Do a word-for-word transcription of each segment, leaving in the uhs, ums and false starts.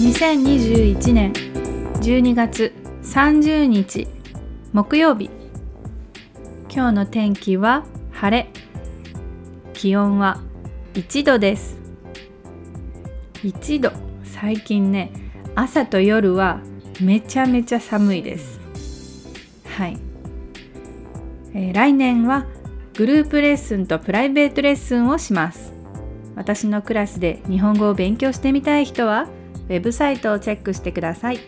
にせんにじゅういちねんじゅうにがつさんじゅうにち木曜日、今日の天気は晴れ、気温はいちどです。いちど、最近ね、朝と夜はめちゃめちゃ寒いです。はい、えー、来年はグループレッスンとプライベートレッスンをします。私のクラスで日本語を勉強してみたい人はウェブサイトをチェックしてください。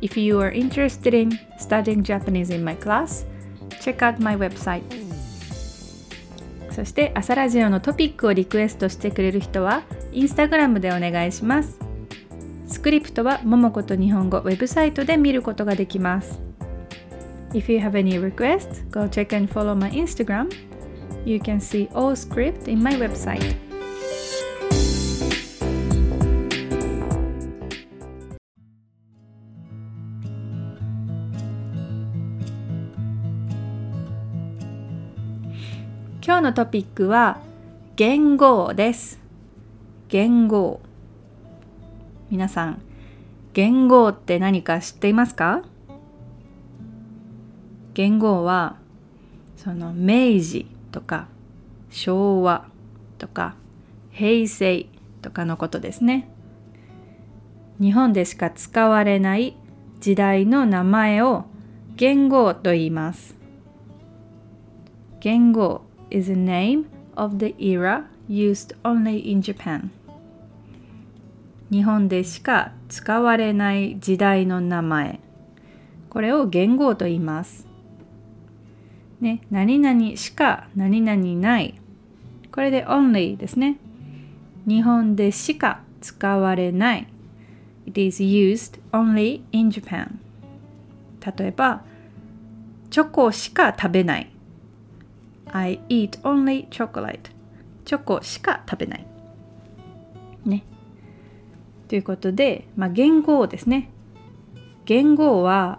If you are interested in studying Japanese in my class, check out my website. そして朝ラジオのトピックをリクエストしてくれる人はインスタグラムでお願いします。スクリプトはももこと日本語ウェブサイトで見ることができます。 If you have any requests, go check and follow my Instagram. You can see all script in my website.今日のトピックは元号です。元号、皆さん元号って何か知っていますか？元号はその明治とか昭和とか平成とかのことですね。日本でしか使われない時代の名前を元号と言います。元号 is a name of the era used only in Japan。日本でしか使われない時代の名前、これを元号と言います、ね、何々しか何々ない、これで only ですね。日本でしか使われない It is used only in Japan。 例えばチョコしか食べない I eat only chocolate。 チョコしか食べないね。ということで、まあ、元号ですね。元号は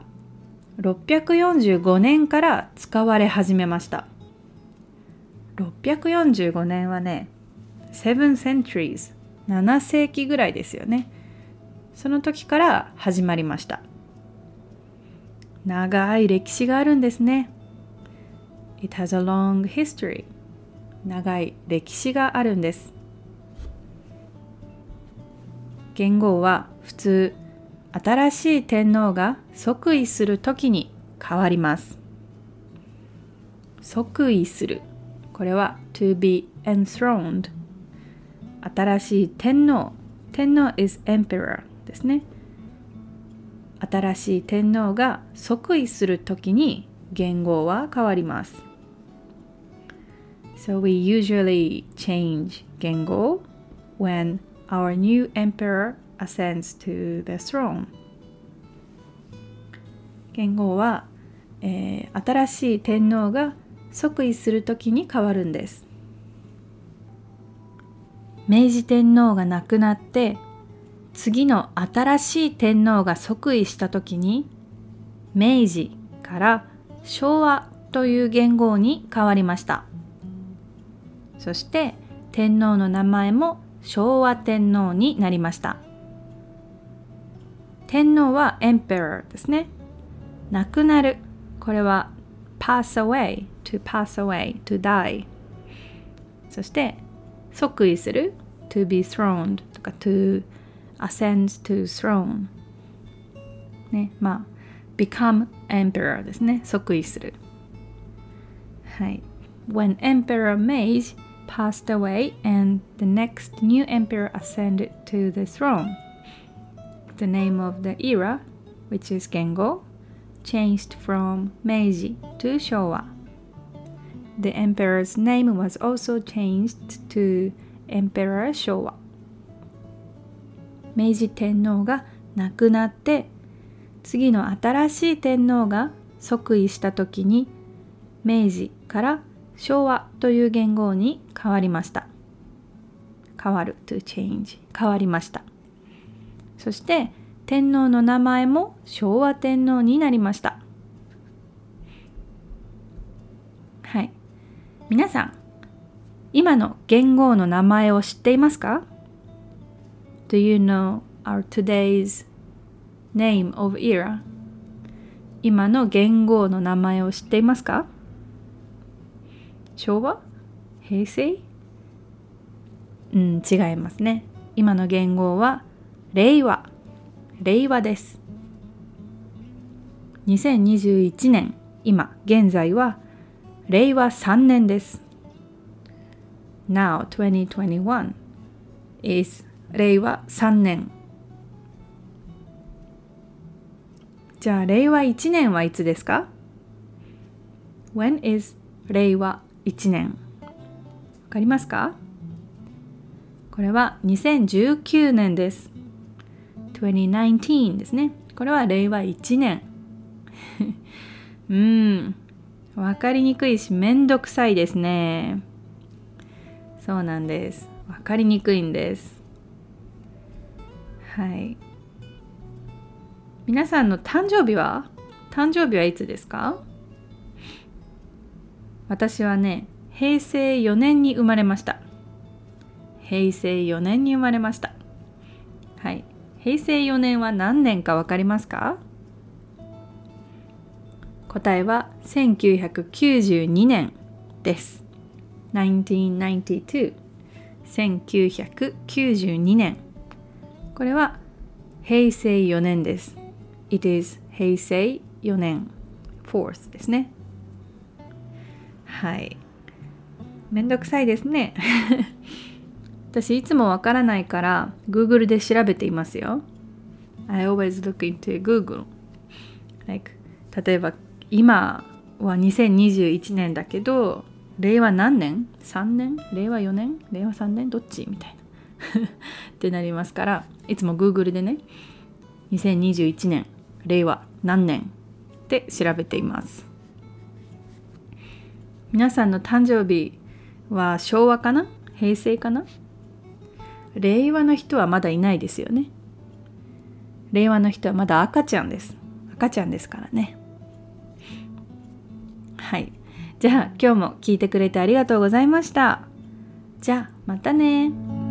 ろっぴゃくよんじゅうごねんから使われ始めました。ろっぴゃくよんじゅうごねんはね、セブン centuries、ななせいきぐらいですよね。その時から始まりました。長い歴史があるんですね。It has a long history。長い歴史があるんです。元号は普通、新しい天皇が即位するときに変わります。即位する。これは to be enthroned。新しい天皇。天皇 is emperor ですね。新しい天皇が即位するときに元号は変わります。So we usually change 元号 when Our new emperor ascends to the throne. 元号は、えー、新しい天皇が即位するときに変わるんです。明治天皇が亡くなって、次の新しい天皇が即位したときに、明治から昭和という元号に変わりました。そして天皇の名前も昭和天皇になりました。天皇は Emperor ですね。亡くなる。これは pass away, to pass away, to die。そして即位する to be throned とか to ascend to throne。ね、まあ become Emperor ですね。即位する。はい。When Emperor Meiji passed away and the next new emperor ascended to the throne. The name of the era, which is Gengo, changed from Meiji to Showa. The emperor's name was also changed to Emperor Showa. 明治天皇が亡くなって、次の新しい天皇が即位した時に、明治から昭和という元号に変わりました。変わる to change、 変わりました。そして天皇の名前も昭和天皇になりました。はい。皆さん、今の元号の名前を知っていますか？Do you know are today's name of era. 今の元号の名前を知っていますか？昭和？平成？うん、違いますね。今の元号は令和。令和です。にせんにじゅういちねん、今、現在は令和さんねんです。Now にせんにじゅういち is 令和さんねん。じゃあ、令和いちねんはいつですか？ When is 令和いちねん？わかりますか？これはにせんじゅうきゅうねんです。にせんじゅうきゅうですね。これは令和いちねん。うーん、わかりにくいしめんどくさいですね。そうなんです。わかりにくいんです。はい。皆さんの誕生日は？誕生日はいつですか？私はね、平成よねんに生まれました。平成よねんに生まれました。はい。平成よねんは何年かわかりますか？答えはせんきゅうひゃくきゅうじゅうにねんです。せんきゅうひゃくきゅうじゅうに。せんきゅうひゃくきゅうじゅうにねん。これは平成よねんです。It is 平成よねん。fourth ですね。はい。めんどくさいですね。私いつもわからないから Google で調べていますよ。I always look into Google. Like 例えば今はにせんにじゅういちねんだけど、令和何年？ さん 年？令和よねん？令和さんねん？どっち？みたいなってなりますから、いつも Google でね、にせんにじゅういちねん、令和何年って調べています。皆さんの誕生日は昭和かな？平成かな？令和の人はまだいないですよね。令和の人はまだ赤ちゃんです。赤ちゃんですからね。はい。じゃあ今日も聞いてくれてありがとうございました。じゃあまたね。